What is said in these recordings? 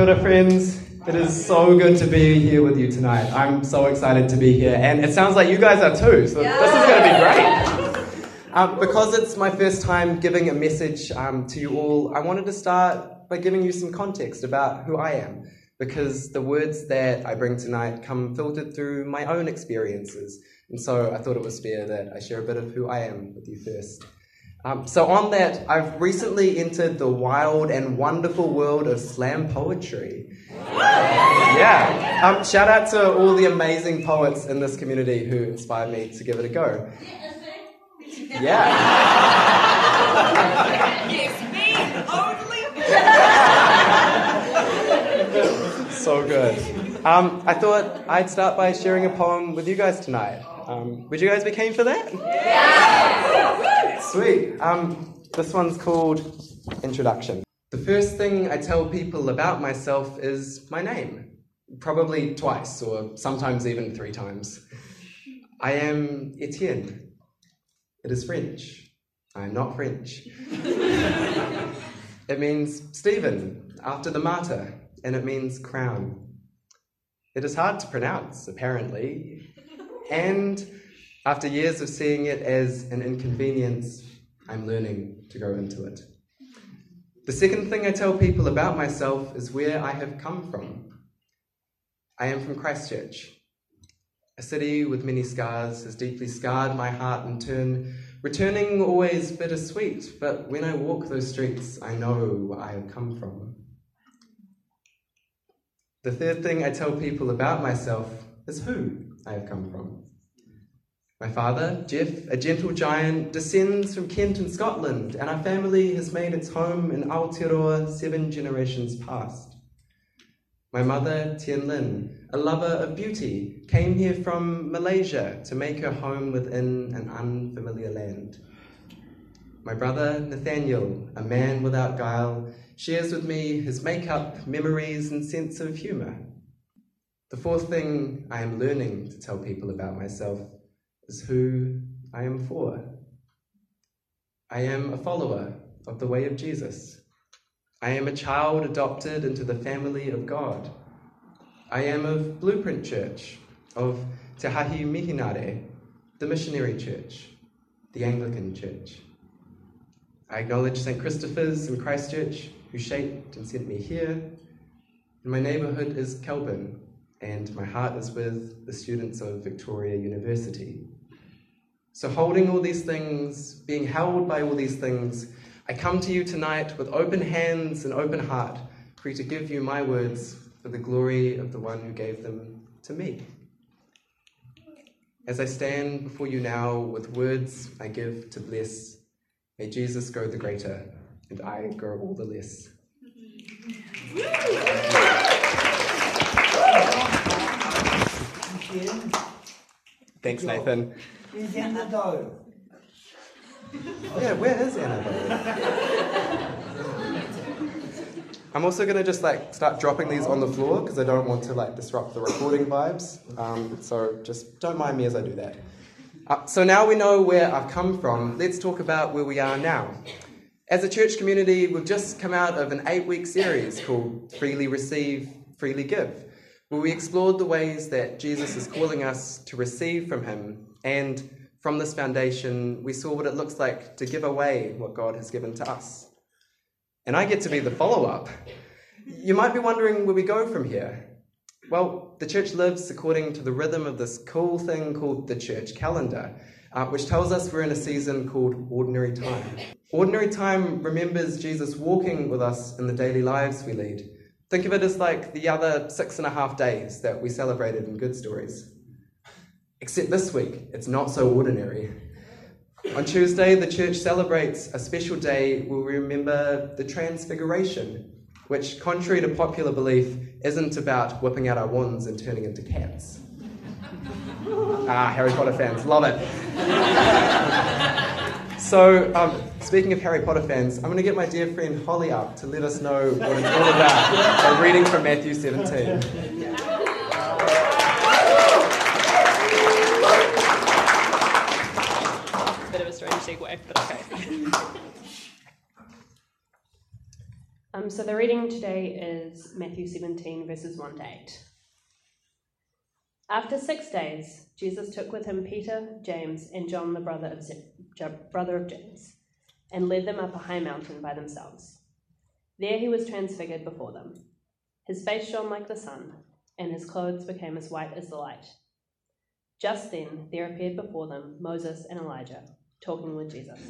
Kia ora, friends. It is so good to be here with you tonight. I'm so excited to be here, and it sounds like you guys are too, so this is going to be great. Because it's my first time giving a message to you all, I wanted to start by giving you some context about who I am, because the words that I bring tonight come filtered through my own experiences, and so I thought it was fair that I share a bit of who I am with you first. So on that, I've recently entered the wild and wonderful world of slam poetry. Yeah. Shout out to all the amazing poets in this community who inspired me to give it a go. Yeah. It's me only. So good. I thought I'd start by sharing a poem with you guys tonight. Would you guys be keen for that? Yeah! Sweet. This one's called Introduction. The first thing I tell people about myself is my name, probably twice or sometimes even 3 times. I am Etienne. It is French. I am not French. It means Stephen, after the martyr, and it means crown. It is hard to pronounce, apparently. And after years of seeing it as an inconvenience, I'm learning to go into it. The second thing I tell people about myself is where I have come from. I am from Christchurch, a city with many scars has deeply scarred my heart in turn, returning always bittersweet, but when I walk those streets, I know where I have come from. The third thing I tell people about myself is who I have come from. My father, Jeff, a gentle giant, descends from Kent in Scotland, and our family has made its home in Aotearoa 7 generations past. My mother, Tian Lin, a lover of beauty, came here from Malaysia to make her home within an unfamiliar land. My brother, Nathaniel, a man without guile, shares with me his makeup, memories, and sense of humour. The fourth thing I am learning to tell people about myself is who I am for. I am a follower of the way of Jesus. I am a child adopted into the family of God. I am of Blueprint Church, of Te Hahi Mihinare, the missionary church, the Anglican church. I acknowledge St. Christopher's and Christchurch, who shaped and sent me here, and my neighbourhood is Kelburn, and my heart is with the students of Victoria University. So holding all these things, being held by all these things, I come to you tonight with open hands and open heart, free to give you my words for the glory of the one who gave them to me. As I stand before you now with words I give to bless, may Jesus go the greater and I go all the less. Thanks, Nathan. Where's Anna though? Yeah, where is Anna though? I'm also going to just start dropping these on the floor because I don't want to disrupt the recording vibes. So just don't mind me as I do that. So now we know where I've come from, let's talk about where we are now. As a church community, we've just come out of an 8-week series called Freely Receive, Freely Give, where we explored the ways that Jesus is calling us to receive from him, and from this foundation we saw what it looks like to give away what God has given to us. And I get to be the follow-up. You might be wondering where we go from here. Well, the church lives according to the rhythm of this cool thing called the church calendar, which tells us we're in a season called ordinary time. Ordinary time remembers Jesus walking with us in the daily lives we lead. Think of it as the other 6.5 days that we celebrated in Good Stories. Except this week, it's not so ordinary. On Tuesday, the church celebrates a special day where we remember the Transfiguration, which, contrary to popular belief, isn't about whipping out our wands and turning into cats. Harry Potter fans, love it. So, speaking of Harry Potter fans, I'm going to get my dear friend Holly up to let us know what it's all about by reading from Matthew 17. Bit of a strange segue, but okay. So the reading today is Matthew 17, verses 1 to 8. After 6 days, Jesus took with him Peter, James, and John, the brother of James, and led them up a high mountain by themselves. There he was transfigured before them. His face shone like the sun, and his clothes became as white as the light. Just then there appeared before them Moses and Elijah, talking with Jesus.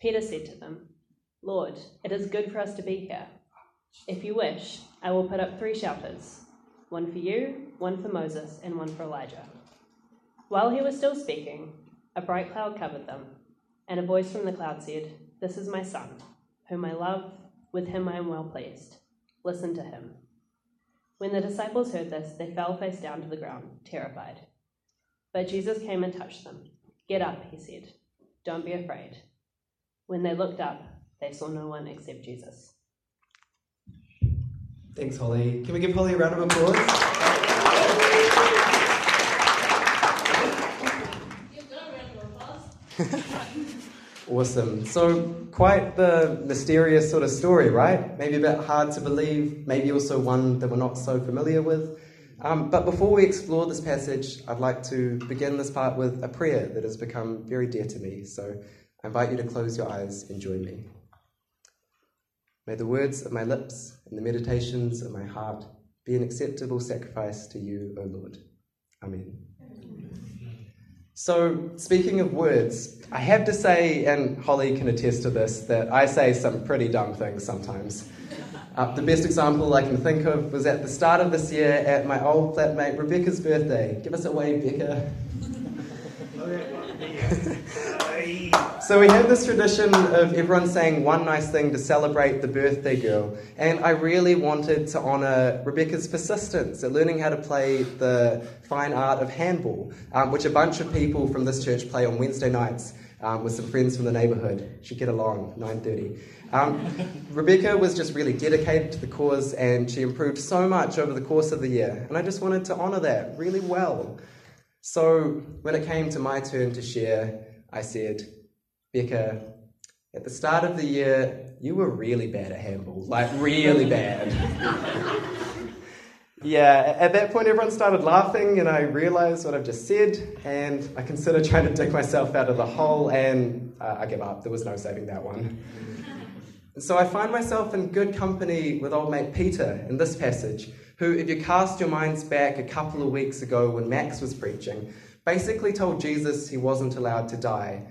Peter said to them, "Lord, it is good for us to be here. If you wish, I will put up 3 shelters, one for you, one for Moses, and one for Elijah." While he was still speaking, a bright cloud covered them, and a voice from the cloud said, "This is my son, whom I love, with him I am well pleased. Listen to him." When the disciples heard this, they fell face down to the ground, terrified. But Jesus came and touched them. "Get up," he said. "Don't be afraid." When they looked up, they saw no one except Jesus. Thanks, Holly. Can we give Holly a round of applause? You've got a round of applause. Awesome. So quite the mysterious sort of story, right? Maybe a bit hard to believe, maybe also one that we're not so familiar with. But before we explore this passage, I'd like to begin this part with a prayer that has become very dear to me. So I invite you to close your eyes and join me. May the words of my lips and the meditations of my heart be an acceptable sacrifice to you, O Lord. Amen. So, speaking of words, I have to say, and Holly can attest to this, that I say some pretty dumb things sometimes. The best example I can think of was at the start of this year at my old flatmate Rebecca's birthday. Give us a wave, Becca. So we have this tradition of everyone saying one nice thing to celebrate the birthday girl, and I really wanted to honour Rebecca's persistence at learning how to play the fine art of handball, which a bunch of people from this church play on Wednesday nights with some friends from the neighbourhood. Should get along, 9:30. Rebecca was just really dedicated to the cause, and she improved so much over the course of the year, and I just wanted to honour that really well. So when it came to my turn to share, I said, "Becca, at the start of the year, you were really bad at handball, like really bad." Yeah, at that point everyone started laughing and I realised what I've just said, and I considered trying to dig myself out of the hole, and I gave up. There was no saving that one. So I find myself in good company with old mate Peter in this passage, who, if you cast your minds back a couple of weeks ago when Max was preaching, basically told Jesus he wasn't allowed to die.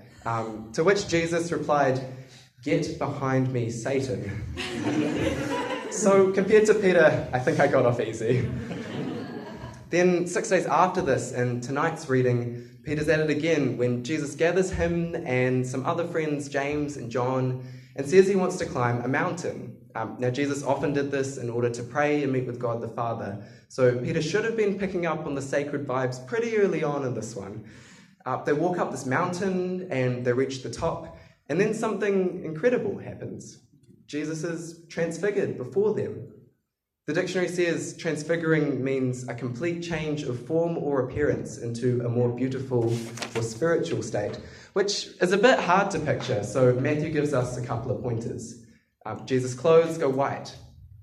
To which Jesus replied, "Get behind me, Satan." So compared to Peter, I think I got off easy. Then 6 days after this, in tonight's reading, Peter's at it again when Jesus gathers him and some other friends, James and John, and says he wants to climb a mountain. Now Jesus often did this in order to pray and meet with God the Father, so Peter should have been picking up on the sacred vibes pretty early on in this one. They walk up this mountain and they reach the top, and then something incredible happens. Jesus is transfigured before them. The dictionary says transfiguring means a complete change of form or appearance into a more beautiful or spiritual state, which is a bit hard to picture, so Matthew gives us a couple of pointers. Jesus' clothes go white.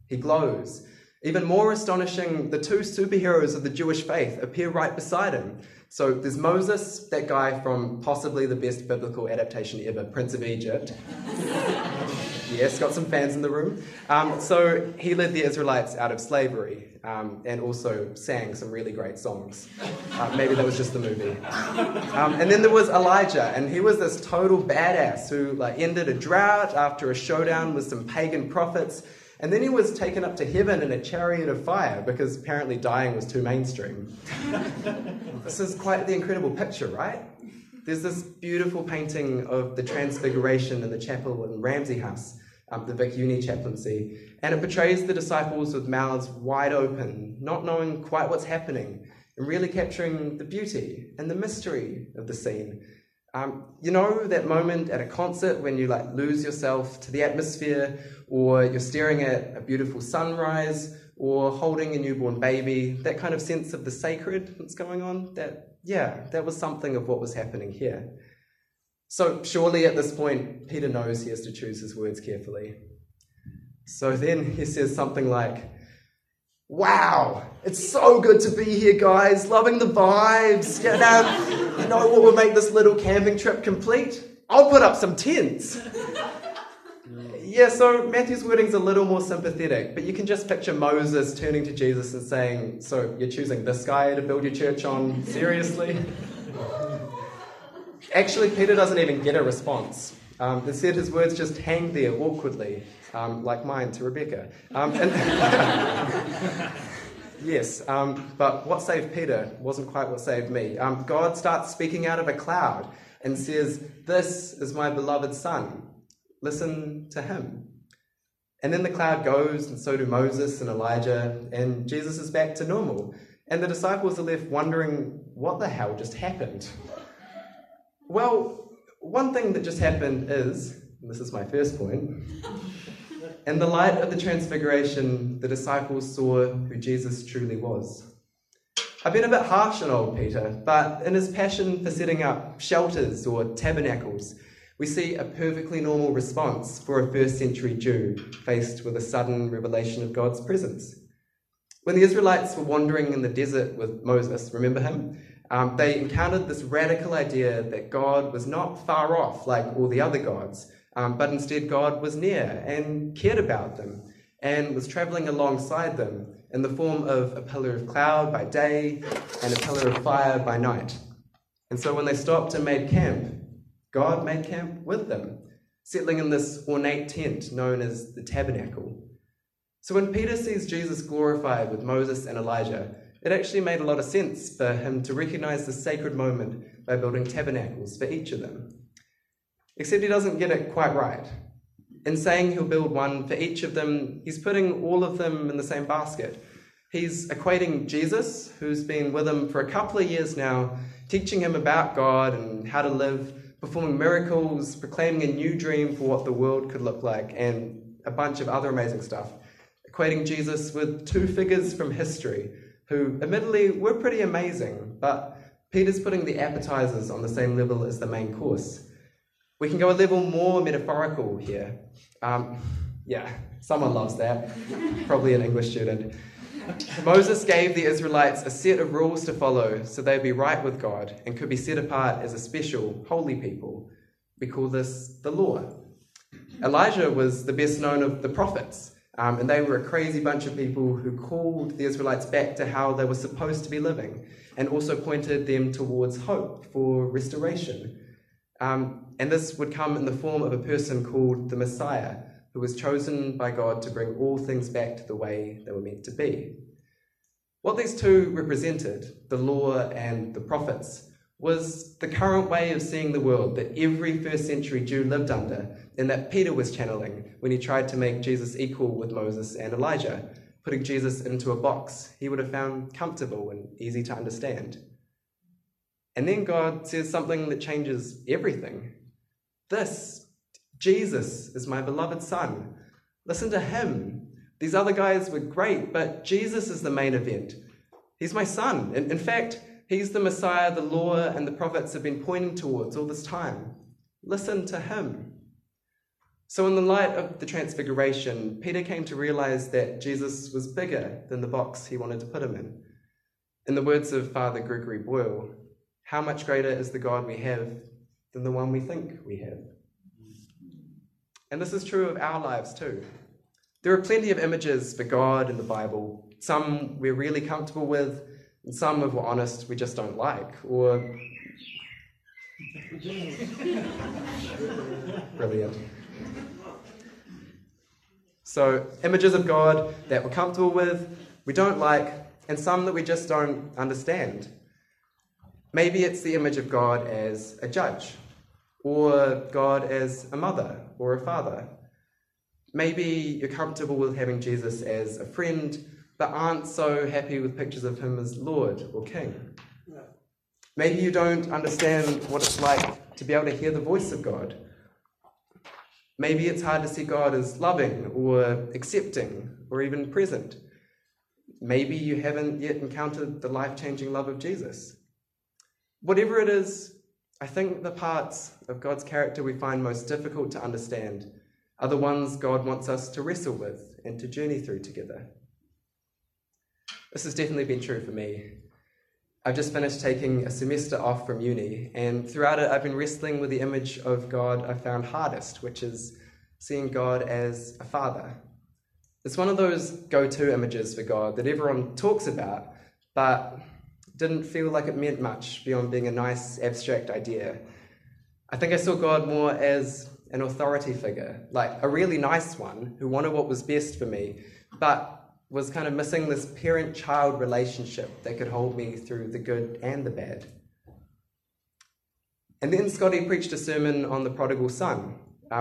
He glows. Even more astonishing, the 2 superheroes of the Jewish faith appear right beside him. So there's Moses, that guy from possibly the best biblical adaptation ever, Prince of Egypt. Yes, got some fans in the room. So he led the Israelites out of slavery and also sang some really great songs. Maybe that was just the movie. And then there was Elijah, and he was this total badass who ended a drought after a showdown with some pagan prophets. And then he was taken up to heaven in a chariot of fire because apparently dying was too mainstream. This is quite the incredible picture, right? There's this beautiful painting of the Transfiguration in the chapel in Ramsey House, the Vic Uni Chaplaincy, and it portrays the disciples with mouths wide open, not knowing quite what's happening, and really capturing the beauty and the mystery of the scene. You know that moment at a concert when you lose yourself to the atmosphere, or you're staring at a beautiful sunrise, or holding a newborn baby, that kind of sense of the sacred that's going on? That was something of what was happening here. So surely at this point, Peter knows he has to choose his words carefully. So then he says something like, wow, it's so good to be here, guys. Loving the vibes. Yeah, now, you know what will make this little camping trip complete? I'll put up some tents. Yeah, so Matthew's wording's a little more sympathetic, but you can just picture Moses turning to Jesus and saying, so you're choosing this guy to build your church on? Seriously? Actually, Peter doesn't even get a response. Instead, his words just hang there awkwardly, like mine to Rebecca. But what saved Peter wasn't quite what saved me. God starts speaking out of a cloud and says, this is my beloved son. Listen to him. And then the cloud goes, and so do Moses and Elijah, and Jesus is back to normal. And the disciples are left wondering, what the hell just happened? Well, one thing that just happened is, and this is my first point, in the light of the transfiguration, the disciples saw who Jesus truly was. I've been a bit harsh on old Peter, but in his passion for setting up shelters or tabernacles, we see a perfectly normal response for a first century Jew faced with a sudden revelation of God's presence. When the Israelites were wandering in the desert with Moses, remember him? They encountered this radical idea that God was not far off like all the other gods, but instead God was near and cared about them and was travelling alongside them in the form of a pillar of cloud by day and a pillar of fire by night. And so when they stopped and made camp, God made camp with them, settling in this ornate tent known as the tabernacle. So when Peter sees Jesus glorified with Moses and Elijah, it actually made a lot of sense for him to recognise the sacred moment by building tabernacles for each of them. Except he doesn't get it quite right. In saying he'll build one for each of them, he's putting all of them in the same basket. He's equating Jesus, who's been with him for a couple of years now, teaching him about God and how to live, performing miracles, proclaiming a new dream for what the world could look like, and a bunch of other amazing stuff, equating Jesus with two figures from history, who admittedly were pretty amazing, but Peter's putting the appetizers on the same level as the main course. We can go a level more metaphorical here. Yeah, someone loves that, probably an English student. Moses gave the Israelites a set of rules to follow so they'd be right with God and could be set apart as a special, holy people. We call this the law. Elijah was the best known of the prophets. And they were a crazy bunch of people who called the Israelites back to how they were supposed to be living and also pointed them towards hope for restoration. And this would come in the form of a person called the Messiah, who was chosen by God to bring all things back to the way they were meant to be. What these two represented, the law and the prophets, was the current way of seeing the world that every first century Jew lived under, and that Peter was channeling when he tried to make Jesus equal with Moses and Elijah, putting Jesus into a box he would have found comfortable and easy to understand. And then God says something that changes everything. This, Jesus, is my beloved son. Listen to him. These other guys were great, but Jesus is the main event. He's my son. In fact, he's the Messiah the law and the prophets have been pointing towards all this time. Listen to him. So in the light of the transfiguration, Peter came to realize that Jesus was bigger than the box he wanted to put him in. In the words of Father Gregory Boyle, how much greater is the God we have than the one we think we have? And this is true of our lives too. There are plenty of images for God in the Bible. Some we're really comfortable with, and some, if we're honest, we just don't like, or... Brilliant. So, images of God that we're comfortable with, we don't like, and some that we just don't understand. Maybe it's the image of God as a judge, or God as a mother or a father. Maybe you're comfortable with having Jesus as a friend, but aren't so happy with pictures of him as Lord or King. Maybe you don't understand what it's like to be able to hear the voice of God. Maybe it's hard to see God as loving or accepting or even present. Maybe you haven't yet encountered the life-changing love of Jesus. Whatever it is, I think the parts of God's character we find most difficult to understand are the ones God wants us to wrestle with and to journey through together. This has definitely been true for me. I've just finished taking a semester off from uni, and throughout it I've been wrestling with the image of God I found hardest, which is seeing God as a father. It's one of those go-to images for God that everyone talks about, but didn't feel like it meant much beyond being a nice abstract idea. I think I saw God more as an authority figure, like a really nice one who wanted what was best for me, but was kind of missing this parent-child relationship that could hold me through the good and the bad. And then Scotty preached a sermon on the prodigal son,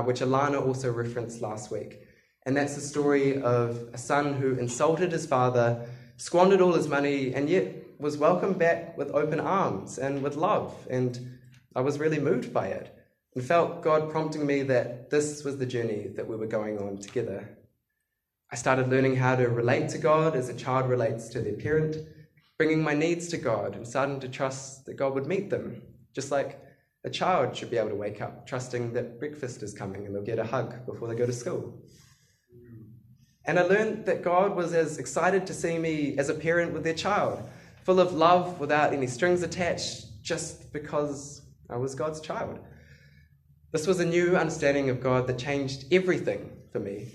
which Alana also referenced last week. And that's the story of a son who insulted his father, squandered all his money, and yet was welcomed back with open arms and with love. And I was really moved by it and felt God prompting me that this was the journey that we were going on together. I started learning how to relate to God as a child relates to their parent, bringing my needs to God and starting to trust that God would meet them, just like a child should be able to wake up trusting that breakfast is coming and they'll get a hug before they go to school. And I learned that God was as excited to see me as a parent with their child, full of love without any strings attached, just because I was God's child. This was a new understanding of God that changed everything for me.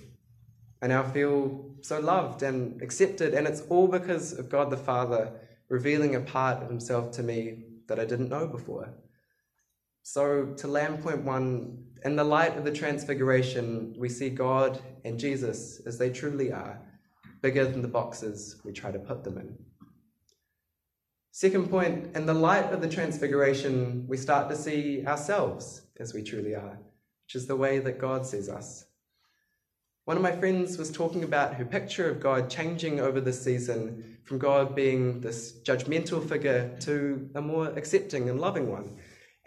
I now feel so loved and accepted, and it's all because of God the Father revealing a part of himself to me that I didn't know before. So to land point one, in the light of the Transfiguration, we see God and Jesus as they truly are, bigger than the boxes we try to put them in. Second point, in the light of the Transfiguration, we start to see ourselves as we truly are, which is the way that God sees us. One of my friends was talking about her picture of God changing over this season from God being this judgmental figure to a more accepting and loving one.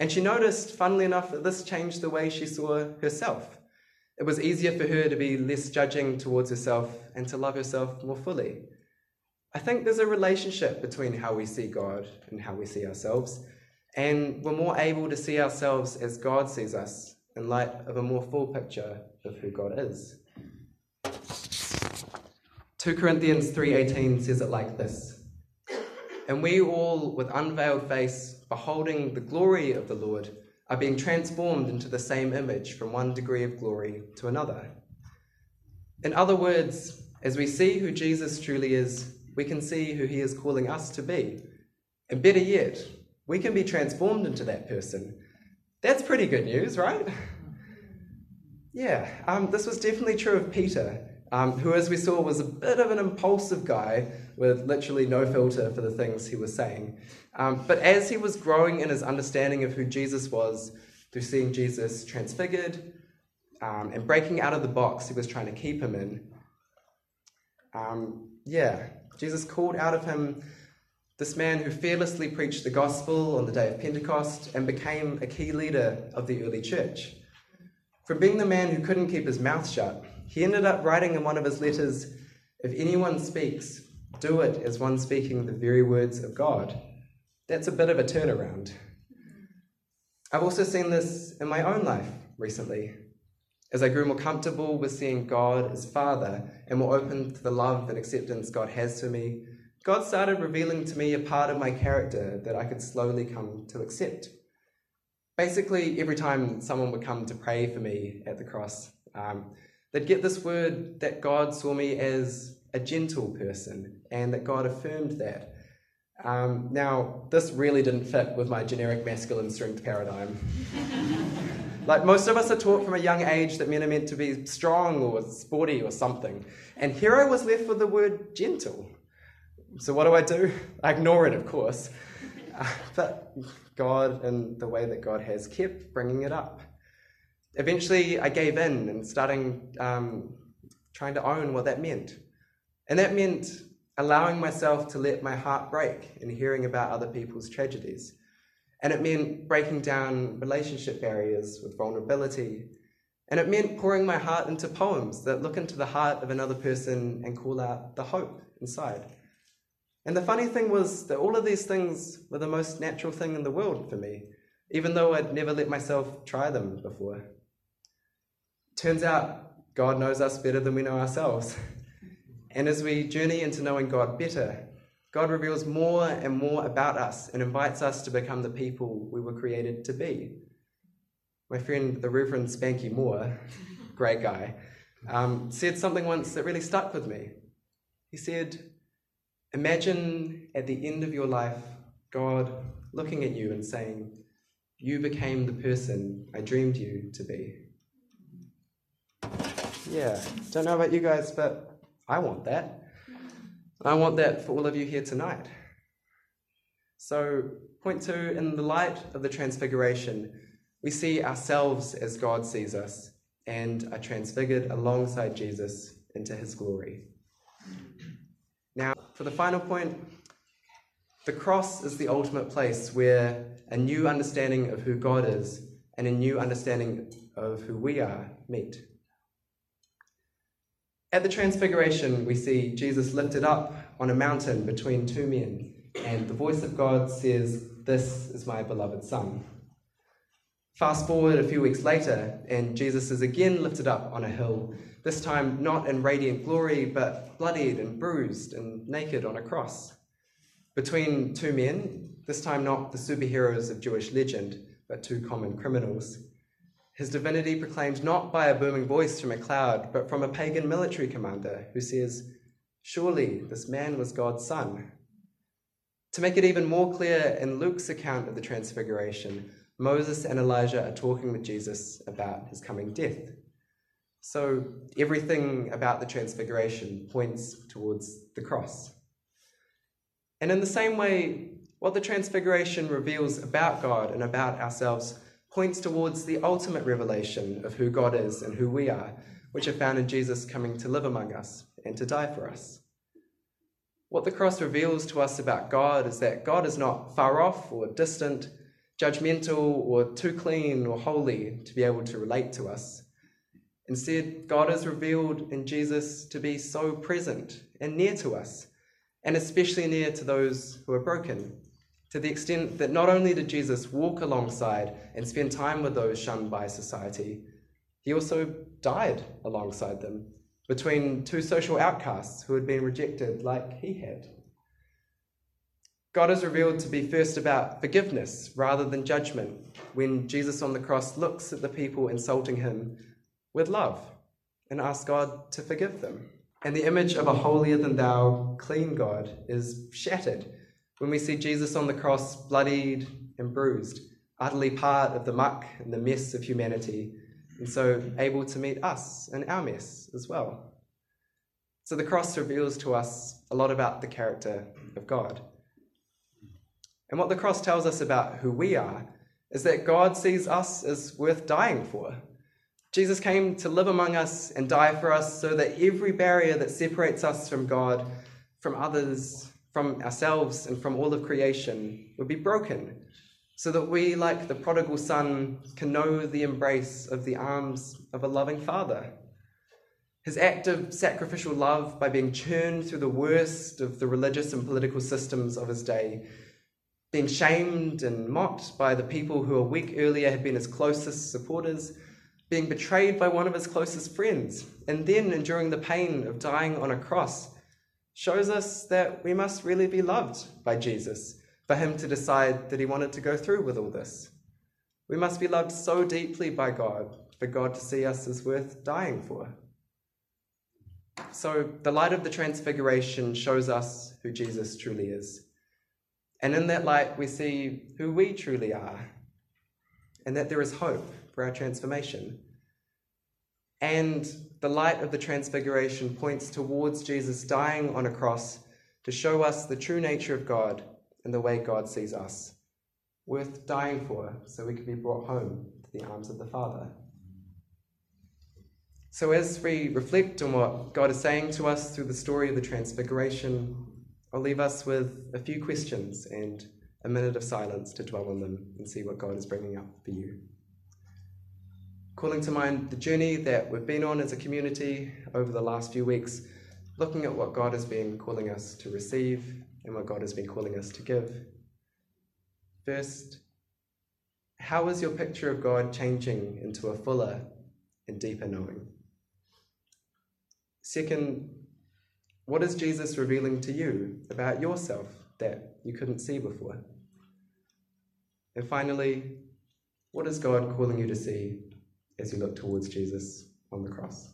And she noticed, funnily enough, that this changed the way she saw herself. It was easier for her to be less judging towards herself and to love herself more fully. I think there's a relationship between how we see God and how we see ourselves, and we're more able to see ourselves as God sees us in light of a more full picture of who God is. 2 Corinthians 3:18 says it like this: "And we all, with unveiled face, beholding the glory of the Lord, are being transformed into the same image from one degree of glory to another." In other words, as we see who Jesus truly is, we can see who he is calling us to be. And better yet, we can be transformed into that person. That's pretty good news, right? Yeah, this was definitely true of Peter, who, as we saw, was a bit of an impulsive guy with literally no filter for the things he was saying. But as he was growing in his understanding of who Jesus was through seeing Jesus transfigured and breaking out of the box he was trying to keep him in, Jesus called out of him this man who fearlessly preached the gospel on the day of Pentecost and became a key leader of the early church. From being the man who couldn't keep his mouth shut, he ended up writing in one of his letters, "If anyone speaks, do it as one speaking the very words of God." That's a bit of a turnaround. I've also seen this in my own life recently, as I grew more comfortable with seeing God as Father and more open to the love and acceptance God has for me. God started revealing to me a part of my character that I could slowly come to accept. Basically, every time someone would come to pray for me at the cross, they'd get this word that God saw me as a gentle person and that God affirmed that. Now, this really didn't fit with my generic masculine strength paradigm. Like, most of us are taught from a young age that men are meant to be strong or sporty or something. And here I was left with the word gentle. So what do? I ignore it, of course. But God, and the way that God has, kept bringing it up. Eventually, I gave in and starting trying to own what that meant. And that meant allowing myself to let my heart break in hearing about other people's tragedies. And it meant breaking down relationship barriers with vulnerability. And it meant pouring my heart into poems that look into the heart of another person and call out the hope inside. And the funny thing was that all of these things were the most natural thing in the world for me, even though I'd never let myself try them before. Turns out God knows us better than we know ourselves. And as we journey into knowing God better, God reveals more and more about us and invites us to become the people we were created to be. My friend, the Reverend Spanky Moore, great guy, said something once that really stuck with me. He said, imagine at the end of your life, God looking at you and saying, you became the person I dreamed you to be. Yeah, don't know about you guys, but I want that. I want that for all of you here tonight. So, point two, in the light of the transfiguration, we see ourselves as God sees us and are transfigured alongside Jesus into his glory. Now, for the final point, the cross is the ultimate place where a new understanding of who God is and a new understanding of who we are meet. At the Transfiguration, we see Jesus lifted up on a mountain between two men, and the voice of God says, "This is my beloved Son." Fast forward a few weeks later, and Jesus is again lifted up on a hill, this time not in radiant glory, but bloodied and bruised and naked on a cross. Between two men, this time not the superheroes of Jewish legend, but two common criminals. His divinity proclaimed not by a booming voice from a cloud, but from a pagan military commander who says, surely this man was God's son. To make it even more clear, in Luke's account of the Transfiguration, Moses and Elijah are talking with Jesus about his coming death. So everything about the Transfiguration points towards the cross. And in the same way, what the Transfiguration reveals about God and about ourselves points towards the ultimate revelation of who God is and who we are, which are found in Jesus coming to live among us and to die for us. What the cross reveals to us about God is that God is not far off or distant, judgmental or too clean or holy to be able to relate to us. Instead, God is revealed in Jesus to be so present and near to us, and especially near to those who are broken, to the extent that not only did Jesus walk alongside and spend time with those shunned by society, he also died alongside them, between two social outcasts who had been rejected like he had. God is revealed to be first about forgiveness rather than judgment, when Jesus on the cross looks at the people insulting him with love and asks God to forgive them. And the image of a holier-than-thou, clean God is shattered when we see Jesus on the cross bloodied and bruised, utterly part of the muck and the mess of humanity, and so able to meet us and our mess as well. So the cross reveals to us a lot about the character of God. And what the cross tells us about who we are is that God sees us as worth dying for. Jesus came to live among us and die for us so that every barrier that separates us from God, from others, from ourselves and from all of creation would be broken, so that we, like the prodigal son, can know the embrace of the arms of a loving father. His act of sacrificial love, by being churned through the worst of the religious and political systems of his day, being shamed and mocked by the people who a week earlier had been his closest supporters, being betrayed by one of his closest friends, and then enduring the pain of dying on a cross, shows us that we must really be loved by Jesus for him to decide that he wanted to go through with all this. We must be loved so deeply by God for God to see us as worth dying for. So the light of the Transfiguration shows us who Jesus truly is. And in that light, we see who we truly are, and that there is hope for our transformation. And the light of the Transfiguration points towards Jesus dying on a cross to show us the true nature of God and the way God sees us, worth dying for, so we can be brought home to the arms of the Father. So as we reflect on what God is saying to us through the story of the Transfiguration, I'll leave us with a few questions and a minute of silence to dwell on them and see what God is bringing up for you. Calling to mind the journey that we've been on as a community over the last few weeks, looking at what God has been calling us to receive and what God has been calling us to give. First, how is your picture of God changing into a fuller and deeper knowing? Second, what is Jesus revealing to you about yourself that you couldn't see before? And finally, what is God calling you to see as you look towards Jesus on the cross?